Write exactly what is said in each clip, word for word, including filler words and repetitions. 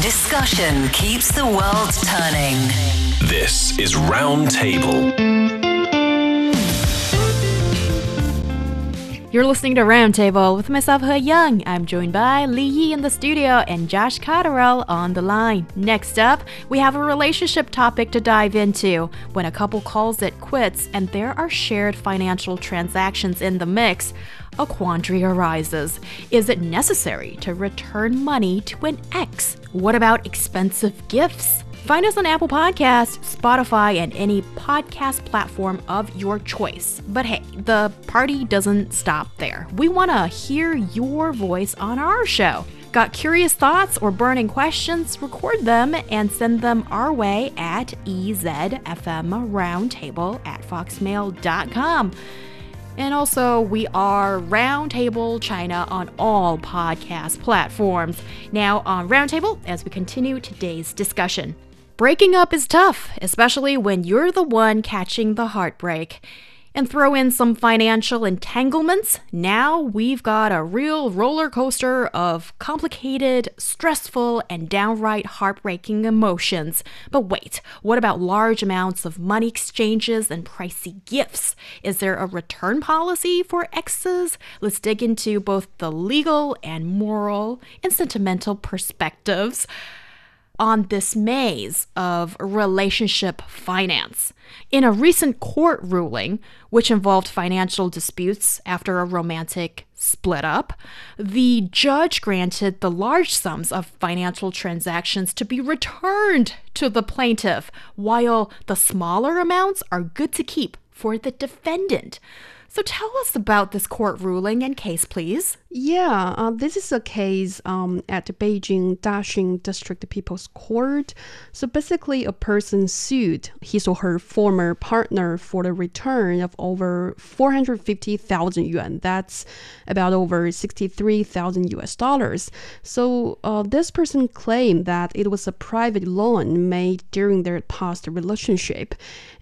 Discussion keeps the world turning. This is Roundtable. You're listening to Roundtable with myself, He Young. I'm joined by Lee Yi in the studio and Josh Cotterell on the line. Next up, we have a relationship topic to dive into. When a couple calls it quits and there are shared financial transactions in the mix, a quandary arises. Is it necessary to return money to an ex? What about expensive gifts? Find us on Apple Podcasts, Spotify, and any podcast platform of your choice. But hey, the party doesn't stop there. We want to hear your voice on our show. Got curious thoughts or burning questions? Record them and send them our way at E Z F M roundtable at foxmail dot com. And also, we are Roundtable China on all podcast platforms. Now on Roundtable, as we continue today's discussion. Breaking up is tough, especially when you're the one catching the heartbreak. And throw in some financial entanglements, now we've got a real roller coaster of complicated, stressful, and downright heartbreaking emotions. But wait, what about large amounts of money exchanges and pricey gifts? Is there a return policy for exes? Let's dig into both the legal and moral and sentimental perspectives on this maze of relationship finance. In a recent court ruling, which involved financial disputes after a romantic split up, the judge granted the large sums of financial transactions to be returned to the plaintiff, while the smaller amounts are good to keep for the defendant. So tell us about this court ruling and case, please. Yeah, uh, this is a case um, at the Beijing Daxing District People's Court. So basically, a person sued his or her former partner for the return of over four hundred fifty thousand yuan. That's about over sixty-three thousand U S dollars. So uh, this person claimed that it was a private loan made during their past relationship.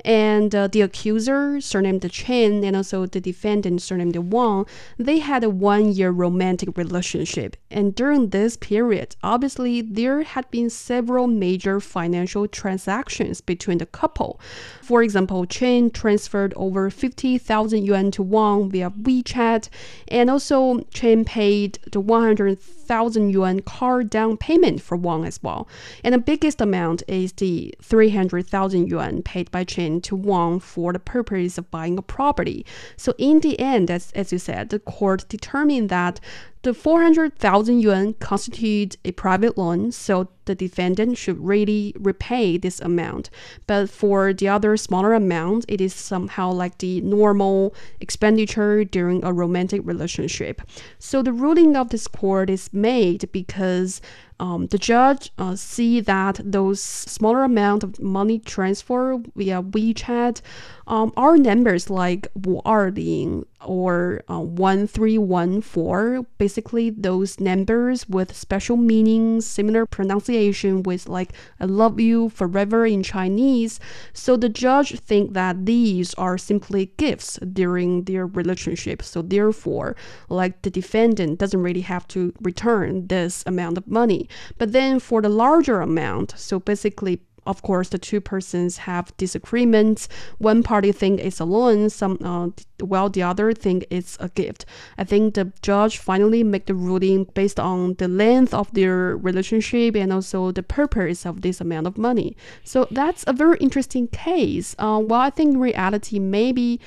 And uh, the accuser, surnamed Chen, and also the defendant, surnamed Wang, they had a one-year romantic relationship. And during this period, obviously, there had been several major financial transactions between the couple. For example, Chen transferred over fifty thousand yuan to Wang via WeChat, and also Chen paid the one hundred thousand yuan car down payment for Wang as well. And the biggest amount is the three hundred thousand yuan paid by Chen to Wang for the purpose of buying a property. So in the end, as, as you said, the court determined that the four hundred thousand yuan constitutes a private loan, so the defendant should really repay this amount. But for the other smaller amount, it is somehow like the normal expenditure during a romantic relationship. So the ruling of this court is made because um, the judge uh, see that those smaller amount of money transfer via WeChat um, are numbers like wu er ling or uh, one three one four, basically those numbers with special meanings, similar pronunciation with like I love you forever in Chinese. So the judge think that these are simply gifts during their relationship, so therefore like the defendant doesn't really have to return this amount of money. But then for the larger amount, so basically, of course, the two persons have disagreements. One party think it's a loan, some uh, well, the other think it's a gift. I think the judge finally make the ruling based on the length of their relationship and also the purpose of this amount of money. So that's a very interesting case. Uh, well, I think in reality, maybe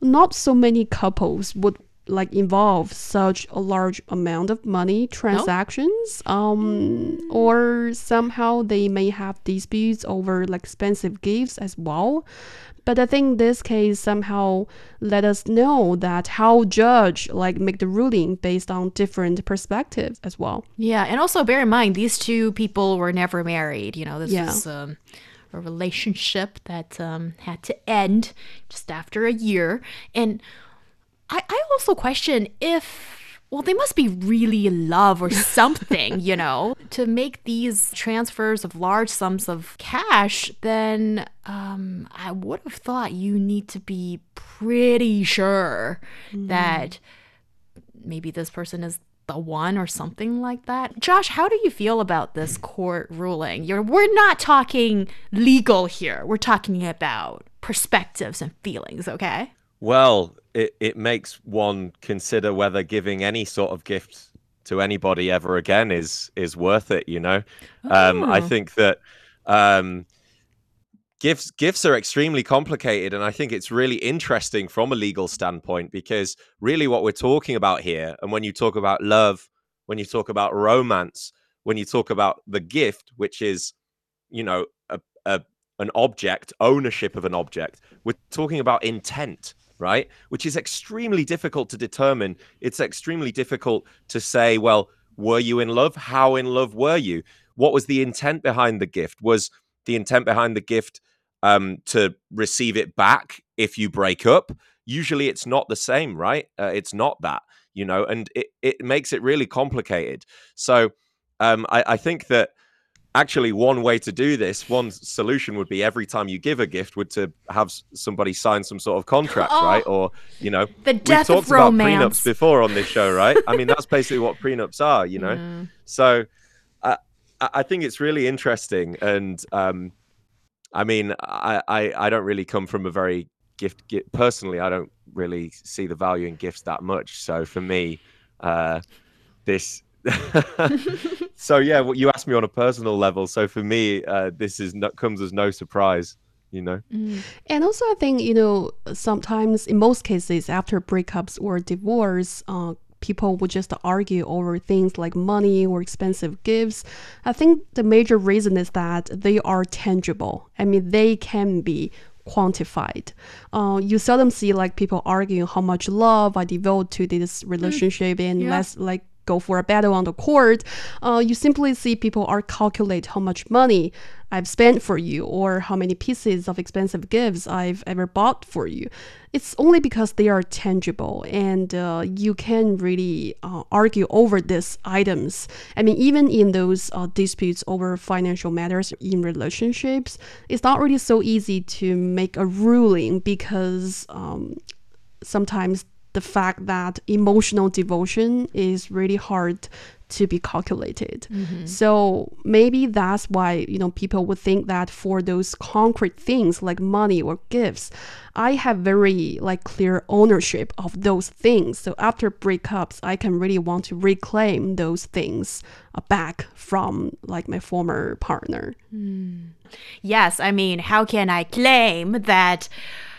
not so many couples would like involve such a large amount of money transactions. Nope. um or somehow they may have disputes over like expensive gifts as well. But I think this case somehow let us know that how judge like make the ruling based on different perspectives as well. Yeah, and also bear in mind these two people were never married, you know. This yeah. is um a relationship that um had to end just after a year. And I, I also question if, well, they must be really in love or something, you know, to make these transfers of large sums of cash. Then um, I would have thought you need to be pretty sure mm. that maybe this person is the one or something like that. Josh, how do you feel about this court ruling? You're, we're not talking legal here. We're talking about perspectives and feelings, okay? Well, it, it makes one consider whether giving any sort of gift to anybody ever again is is worth it, you know? Oh. Um, I think that... Um, Gifts, gifts are extremely complicated, and I think it's really interesting from a legal standpoint, because really what we're talking about here, and when you talk about love, when you talk about romance, when you talk about the gift, which is, you know, a, a, an object, ownership of an object, we're talking about intent, right? Which is extremely difficult to determine. It's extremely difficult to say, well, were you in love? How in love were you? What was the intent behind the gift? Was the intent behind the gift um, to receive it back if you break up? Usually it's not the same, right? Uh, it's not that, you know, and it, it makes it really complicated. So um, I, I think that actually one way to do this, one solution would be every time you give a gift would to have somebody sign some sort of contract, oh, right? Or, you know, the death we've talked of romance. About prenups before on this show, right? I mean, that's basically what prenups are, you know? Mm. So I think it's really interesting, and um, I mean, I, I, I don't really come from a very gift, gift. Personally, I don't really see the value in gifts that much. So for me, uh, this. So yeah, well, you asked me on a personal level. So for me, uh, this is no, comes as no surprise, you know. Mm. And also, I think you know, sometimes in most cases after breakups or divorce, Uh, people would just argue over things like money or expensive gifts. I think the major reason is that they are tangible. I mean, they can be quantified. Uh, you seldom see like people arguing how much love I devote to this relationship mm, and yeah. less like go for a battle on the court. Uh, you simply see people are calculate how much money I've spent for you or how many pieces of expensive gifts I've ever bought for you. It's only because they are tangible, and uh, you can really uh, argue over these items. I mean, even in those uh, disputes over financial matters in relationships, it's not really so easy to make a ruling, because um, sometimes the fact that emotional devotion is really hard to be calculated. Mm-hmm. So maybe that's why, you know, people would think that for those concrete things like money or gifts, I have very like clear ownership of those things. So after breakups, I can really want to reclaim those things back from like my former partner. Mm. Yes, I mean, how can I claim that?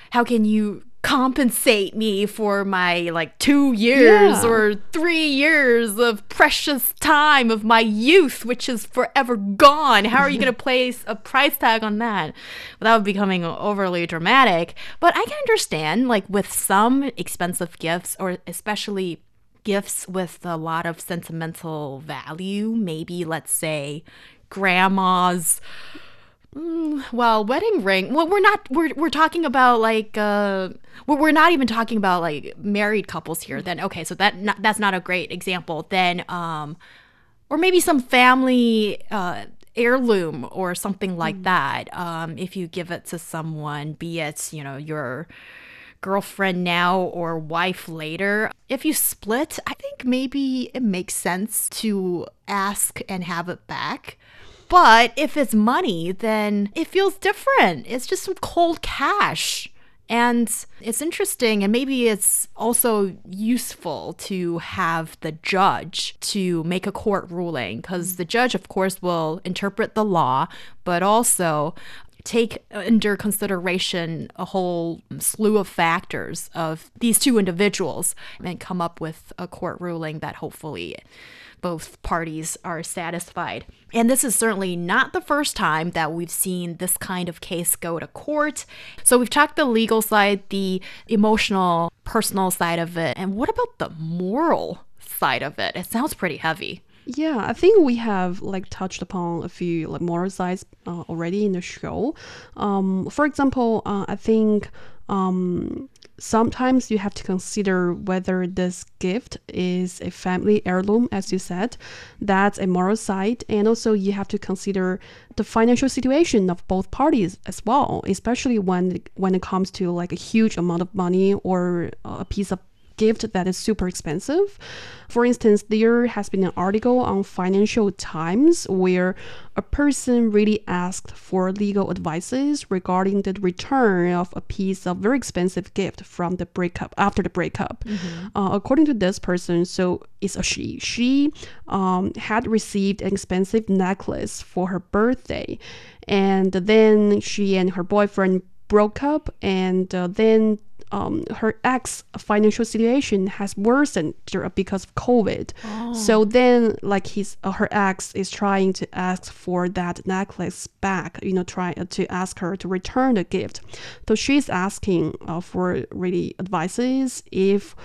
How can you compensate me for my like two years yeah. or three years of precious time of my youth, which is forever gone? How are you going to place a price tag on that without becoming overly dramatic? But I can understand, like, with some expensive gifts, or especially gifts with a lot of sentimental value, maybe let's say grandma's Mm, well, wedding ring. Well, we're not. We're we're talking about like. Uh, we're not even talking about like married couples here. Then okay, so that not, that's not a great example. Then, um, or maybe some family uh, heirloom or something like mm. that. Um, if you give it to someone, be it you know your girlfriend now or wife later. If you split, I think maybe it makes sense to ask and have it back. But if it's money, then it feels different. It's just some cold cash. And it's interesting, and maybe it's also useful to have the judge to make a court ruling, because the judge, of course, will interpret the law, but also take under consideration a whole slew of factors of these two individuals and come up with a court ruling that hopefully both parties are satisfied. And this is certainly not the first time that we've seen this kind of case go to court. So we've talked the legal side, the emotional, personal side of it. And what about the moral side of it? It sounds pretty heavy. Yeah, I think we have like touched upon a few like moral sides uh, already in the show. Um, for example, uh, I think um, sometimes you have to consider whether this gift is a family heirloom, as you said. That's a moral side. And also you have to consider the financial situation of both parties as well, especially when when it comes to like a huge amount of money or a piece of gift that is super expensive. For instance, there has been an article on Financial Times where a person really asked for legal advices regarding the return of a piece of very expensive gift from the breakup, after the breakup. Mm-hmm. Uh, according to this person, so it's a she. She um, had received an expensive necklace for her birthday, and then she and her boyfriend broke up, and uh, then um, her ex financial situation has worsened because of COVID. Oh. So then, like, his uh, her ex is trying to ask for that necklace back, you know, trying to ask her to return the gift. So she's asking uh, for really advices. If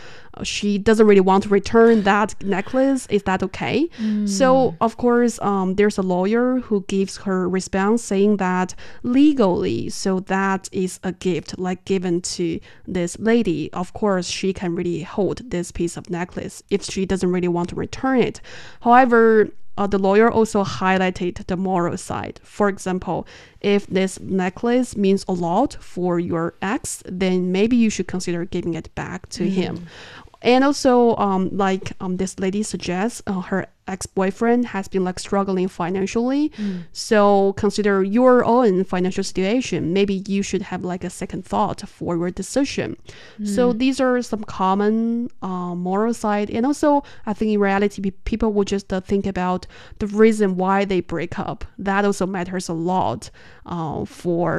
she doesn't really want to return that necklace, is that okay? Mm. So of course, um, there's a lawyer who gives her response saying that legally, so that is a gift like given to this lady. Of course, she can really hold this piece of necklace if she doesn't really want to return it. However, Uh, the lawyer also highlighted the moral side. For example, if this necklace means a lot for your ex, then maybe you should consider giving it back to mm. him. And also, um, like um, this lady suggests, uh, her ex-boyfriend has been like struggling financially. Mm. So consider your own financial situation. Maybe you should have like a second thought for your decision. Mm. So these are some common uh, moral side. And also, I think in reality, people will just uh, think about the reason why they break up. That also matters a lot uh, for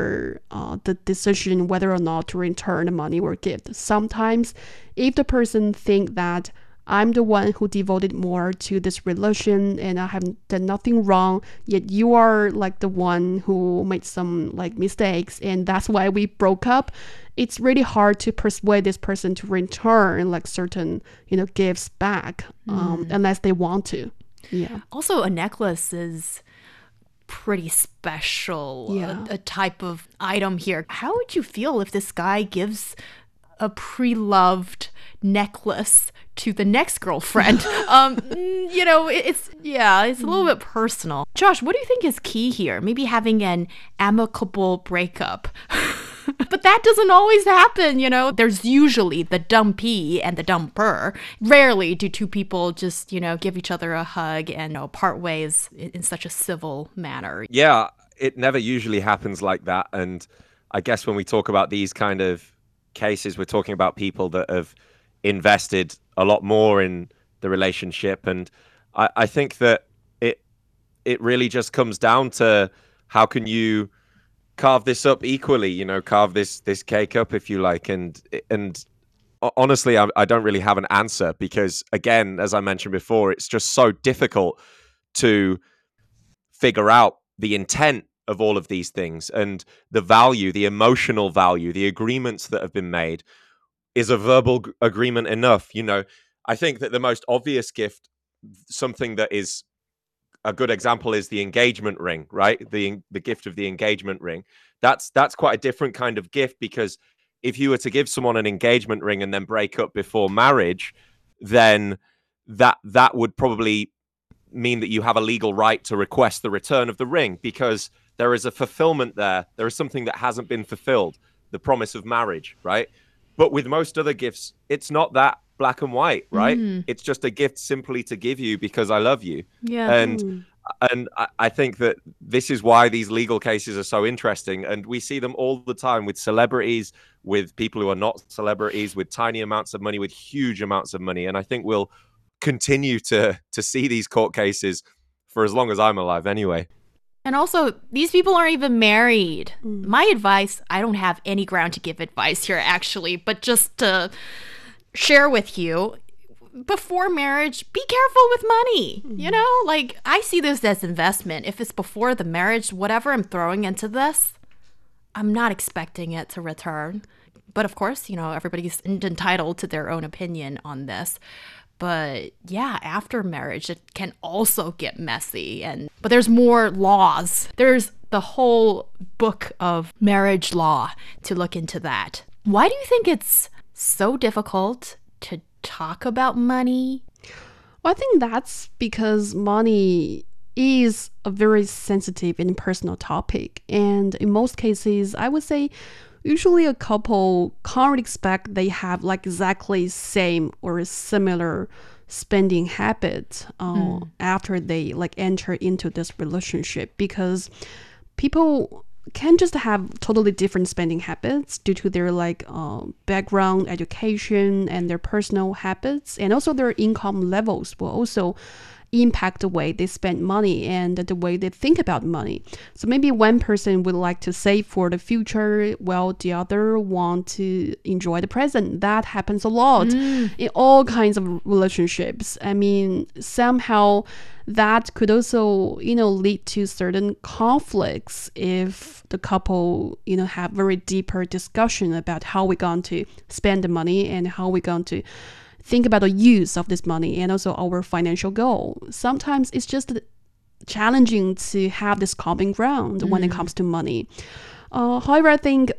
uh, the decision whether or not to return the money or gift. Sometimes, if the person think that I'm the one who devoted more to this relation and I haven't done nothing wrong, yet you are like the one who made some like mistakes and that's why we broke up, it's really hard to persuade this person to return like certain, you know, gifts back um, mm. unless they want to. Yeah. Also, a necklace is pretty special, yeah. a, a type of item here. How would you feel if this guy gives a pre-loved necklace to the next girlfriend? um, you know, it, it's, yeah, it's a little bit personal. Josh, what do you think is key here? Maybe having an amicable breakup. But that doesn't always happen, you know. There's usually the dumpee and the dumper. Rarely do two people just, you know, give each other a hug and, you know, part ways in, in such a civil manner. Yeah, it never usually happens like that. And I guess when we talk about these kind of cases, we're talking about people that have invested a lot more in the relationship, and I, I think that it it really just comes down to how can you carve this up equally, you know, carve this this cake up, if you like. And and honestly, I, I don't really have an answer because, again, as I mentioned before, it's just so difficult to figure out the intent of all of these things, and the value, the emotional value, the agreements that have been made. Is a verbal g- agreement enough? You know, I think that the most obvious gift, something that is a good example, is the engagement ring, right? The the gift of the engagement ring. That's that's quite a different kind of gift, because if you were to give someone an engagement ring and then break up before marriage, then that that would probably mean that you have a legal right to request the return of the ring, because there is a fulfillment there. There is something that hasn't been fulfilled, the promise of marriage, right? But with most other gifts, it's not that black and white, right? Mm. It's just a gift simply to give you because I love you. Yeah. And mm. and I, I think that this is why these legal cases are so interesting. And we see them all the time with celebrities, with people who are not celebrities, with tiny amounts of money, with huge amounts of money. And I think we'll continue to to see these court cases for as long as I'm alive anyway. And also, these people aren't even married. Mm. My advice, I don't have any ground to give advice here, actually, but just to share with you, before marriage, be careful with money. Mm. You know, like, I see this as investment. If it's before the marriage, whatever I'm throwing into this, I'm not expecting it to return. But of course, you know, everybody's entitled to their own opinion on this. But yeah, after marriage, it can also get messy. And but there's more laws. There's the whole book of marriage law to look into that. Why do you think it's so difficult to talk about money? Well, I think that's because money is a very sensitive and personal topic. And in most cases, I would say usually a couple can't expect they have like exactly same or similar spending habits uh, mm. after they like enter into this relationship, because people can just have totally different spending habits due to their like uh, background, education, and their personal habits, and also their income levels will also impact the way they spend money and the way they think about money. So maybe one person would like to save for the future, while the other want to enjoy the present. That happens a lot mm. in all kinds of relationships. I mean, somehow that could also, you know, lead to certain conflicts if the couple, you know, have very deeper discussion about how we're going to spend the money and how we're going to think about the use of this money and also our financial goal. Sometimes it's just challenging to have this common ground mm. when it comes to money. Uh, however, I think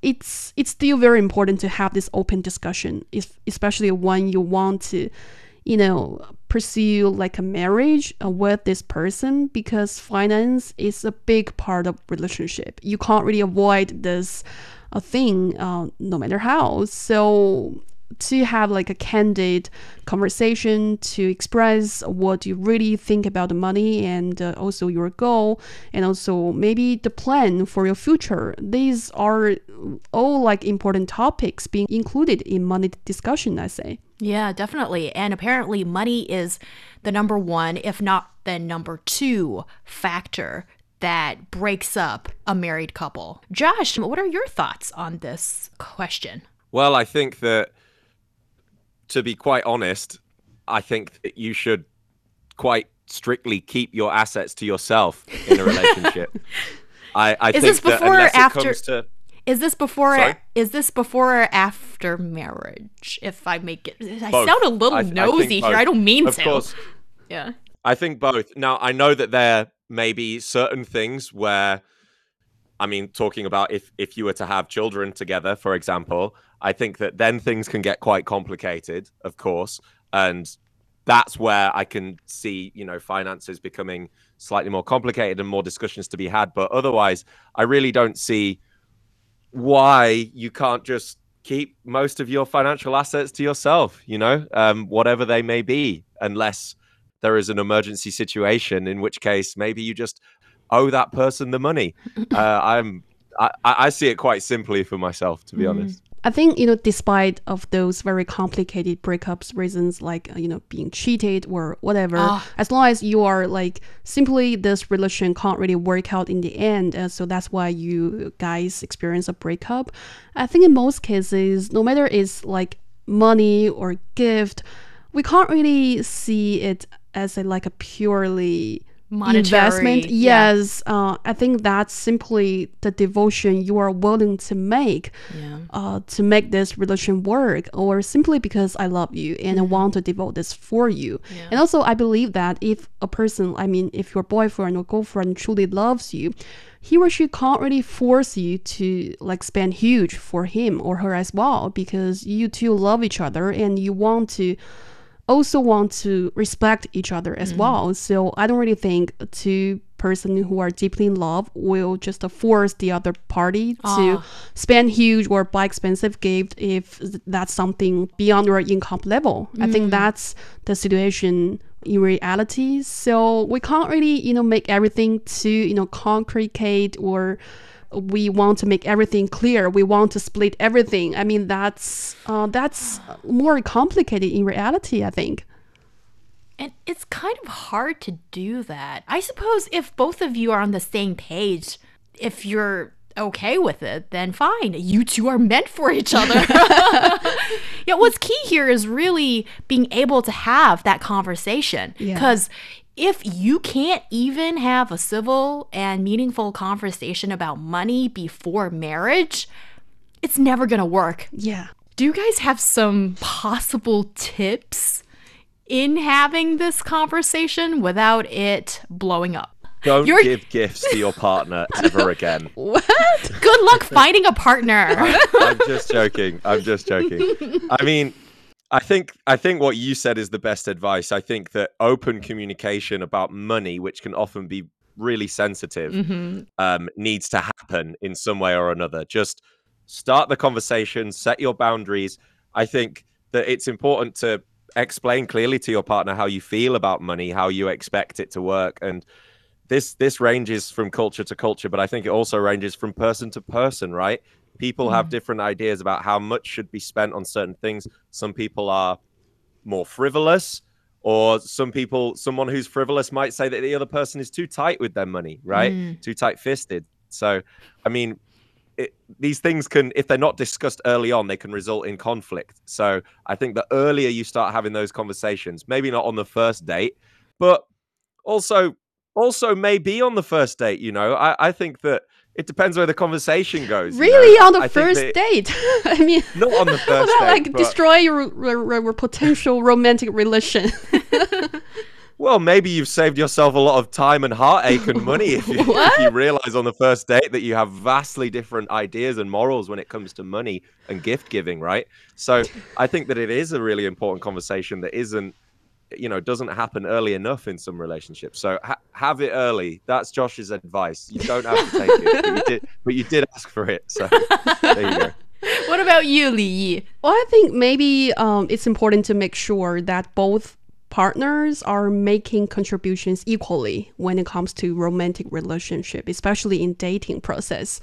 it's it's still very important to have this open discussion, if, especially when you want to, you know, pursue like a marriage with this person, because finance is a big part of relationship. You can't really avoid this uh, thing uh, no matter how. So to have like a candid conversation, to express what you really think about the money and uh, also your goal, and also maybe the plan for your future. These are all like important topics being included in money discussion, I say. Yeah, definitely. And apparently money is the number one, if not the number two factor that breaks up a married couple. Josh, what are your thoughts on this question? Well, I think that to be quite honest, I think that you should quite strictly keep your assets to yourself in a relationship. I, I is think this before that unless or after, it comes to... Is this before Sorry? Is this before or after marriage? If I make it... I both. sound a little I, nosy I here. I don't mean of to. Of course. Yeah. I think both. Now, I know that there may be certain things where... I mean, talking about if, if you were to have children together, for example, I think that then things can get quite complicated, of course. And that's where I can see, you know, finances becoming slightly more complicated and more discussions to be had. But otherwise, I really don't see why you can't just keep most of your financial assets to yourself, you know, um, whatever they may be, unless there is an emergency situation, in which case maybe you just owe that person the money. Uh, I'm, I, I see it quite simply for myself, to be mm. honest. I think, you know, despite of those very complicated breakups reasons, like, you know, being cheated or whatever, oh. as long as you are like, simply this relation can't really work out in the end. Uh, so that's why you guys experience a breakup. I think in most cases, no matter it's like money or gift, we can't really see it as a, like a purely... monetary investment. Yes. Yeah. Uh, I think that's simply the devotion you are willing to make yeah. uh, to make this relation work, or simply because I love you and mm-hmm. I want to devote this for you. Yeah. And also, I believe that if a person, I mean, if your boyfriend or girlfriend truly loves you, he or she can't really force you to like spend huge for him or her as well, because you two love each other and you want to also want to respect each other as mm-hmm. well. So I don't really think two persons who are deeply in love will just force the other party oh. to spend huge or buy expensive gift if that's something beyond your income level. Mm-hmm. I think that's the situation in reality. So we can't really, you know, make everything too, you know, concrete, or we want to make everything clear, we want to split everything. I mean, that's uh, that's more complicated in reality, I think. And it's kind of hard to do that. I suppose if both of you are on the same page, if you're okay with it, then fine. You two are meant for each other. Yeah, what's key here is really being able to have that conversation, because yeah. if you can't even have a civil and meaningful conversation about money before marriage, it's never going to work. Yeah. Do you guys have some possible tips in having this conversation without it blowing up? Don't You're... give gifts to your partner ever again. What? Good luck finding a partner. I, I'm just joking. I'm just joking. I mean... I think I think what you said is the best advice. I think that open communication about money, which can often be really sensitive, mm-hmm. um, needs to happen in some way or another. Just start the conversation, set your boundaries. I think that it's important to explain clearly to your partner how you feel about money, how you expect it to work. And this this ranges from culture to culture, but I think it also ranges from person to person, right? People have different ideas about how much should be spent on certain things. Some people are more frivolous, or some people, someone who's frivolous might say that the other person is too tight with their money, right? Mm. Too tight-fisted. So, I mean, it, these things can, if they're not discussed early on, they can result in conflict. So I think the earlier you start having those conversations, maybe not on the first date, but also, also maybe on the first date, you know, I, I think that, it depends where the conversation goes. Really, you know? on the I first that, date? I mean, not on the first date. Like, but destroy your, your, your potential romantic relation. Well, maybe you've saved yourself a lot of time and heartache and money if you, if you realize on the first date that you have vastly different ideas and morals when it comes to money and gift giving, right? So I think that it is a really important conversation that isn't, you know, doesn't happen early enough in some relationships. So ha have it early. That's Josh's advice. You don't have to take it, but you did, but you did ask for it. So there you go. What about you, Lee Yi? Well, I think maybe um, it's important to make sure that both partners are making contributions equally when it comes to romantic relationship, especially in dating process.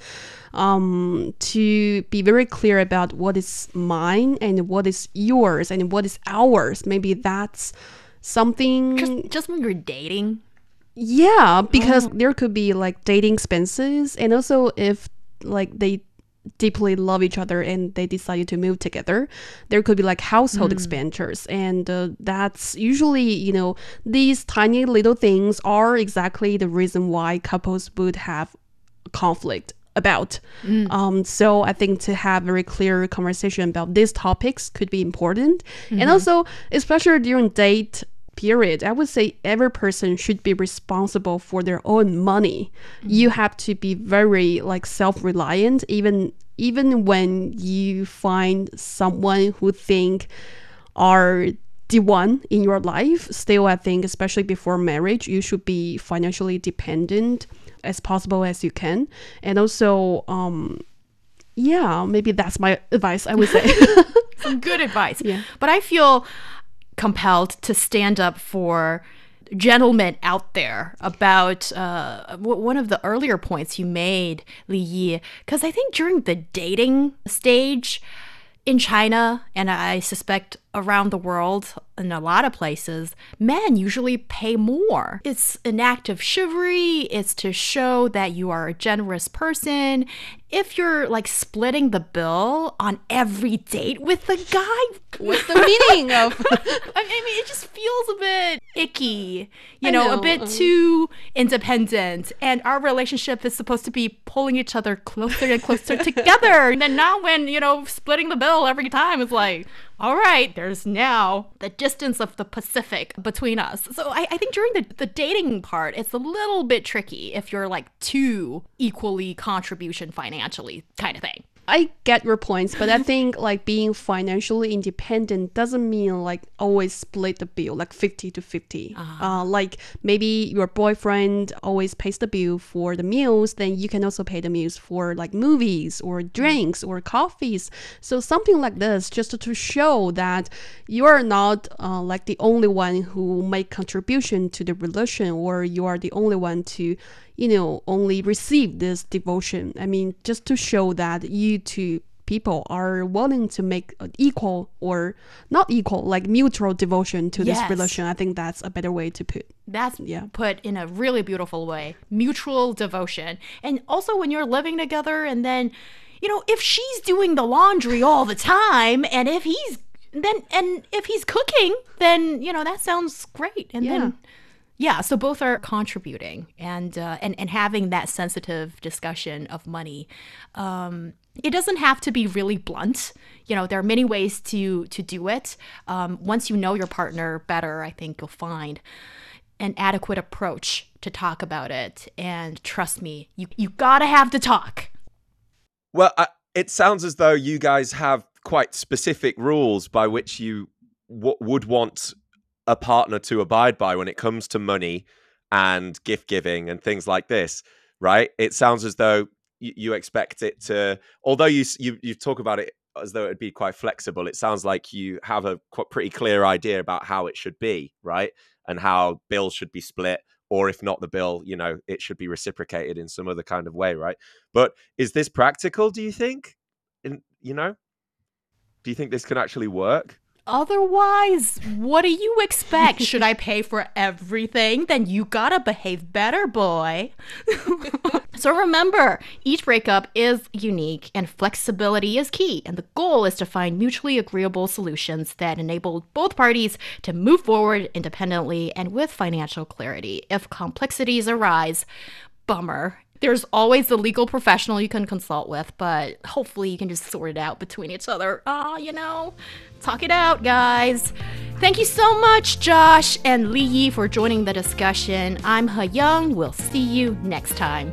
Um, to be very clear about what is mine and what is yours and what is ours. Maybe that's something. Just, just when you're dating. Yeah, because oh. there could be like dating expenses, and also if like they deeply love each other and they decided to move together, there could be like household mm. expenditures, and uh, that's usually, you know, these tiny little things are exactly the reason why couples would have conflict about. Mm. Um, so I think to have very clear conversation about these topics could be important, mm-hmm. and also especially during date period, I would say every person should be responsible for their own money. Mm-hmm. You have to be very like self-reliant, even even when you find someone who think are the one in your life. Still, I think especially before marriage, you should be financially dependent as possible as you can. And also, um, yeah, maybe that's my advice, I would say. Some good advice. Yeah. But I feel compelled to stand up for gentlemen out there about uh, one of the earlier points you made, Lee Yi, because I think during the dating stage in China, and I suspect around the world in a lot of places, men usually pay more. It's an act of chivalry. It's to show that you are a generous person. If you're like splitting the bill on every date with the guy, what's the meaning of? I mean, it just feels a bit icky, you know, know, a bit um. too independent. And our relationship is supposed to be pulling each other closer and closer together. And then now when, you know, splitting the bill every time is like, all right, there's now the distance of the Pacific between us. So I, I think during the, the dating part, it's a little bit tricky if you're like too equally contribution financially kind of thing. I get your points, but I think like being financially independent doesn't mean like always split the bill, like fifty to fifty. Uh-huh. Uh, like maybe your boyfriend always pays the bill for the meals, then you can also pay the meals for like movies or drinks or coffees. So something like this, just to show that you are not uh, like the only one who make contribution to the relation, or you are the only one to, you know, only receive this devotion. I mean, just to show that you two people are willing to make an equal, or not equal, like mutual devotion to yes. this relation. I think that's a better way to put. That's yeah. put in a really beautiful way. Mutual devotion. And also when you're living together, and then, you know, if she's doing the laundry all the time, and if he's then and if he's cooking, then, you know, that sounds great. And yeah. then Yeah, so both are contributing, and uh, and and having that sensitive discussion of money. Um, it doesn't have to be really blunt. You know, there are many ways to to do it. Um, once you know your partner better, I think you'll find an adequate approach to talk about it. And trust me, you you gotta have the talk. Well, I, it sounds as though you guys have quite specific rules by which you w would want a partner to abide by when it comes to money and gift giving and things like this, right? It sounds as though you, you expect it to, although you, you you talk about it as though it'd be quite flexible, it sounds like you have a quite pretty clear idea about how it should be, right? And how bills should be split, or if not the bill, you know, it should be reciprocated in some other kind of way, right? But is this practical, do you think? In, you know, do you think this can actually work? Otherwise, what do you expect? Should I pay for everything? Then you gotta behave better, boy. So remember, each breakup is unique and flexibility is key. And the goal is to find mutually agreeable solutions that enable both parties to move forward independently and with financial clarity. If complexities arise, bummer. There's always the legal professional you can consult with, but hopefully you can just sort it out between each other. Ah, oh, you know, talk it out, guys. Thank you so much, Josh and Lee Yi, for joining the discussion. I'm He Young. We'll see you next time.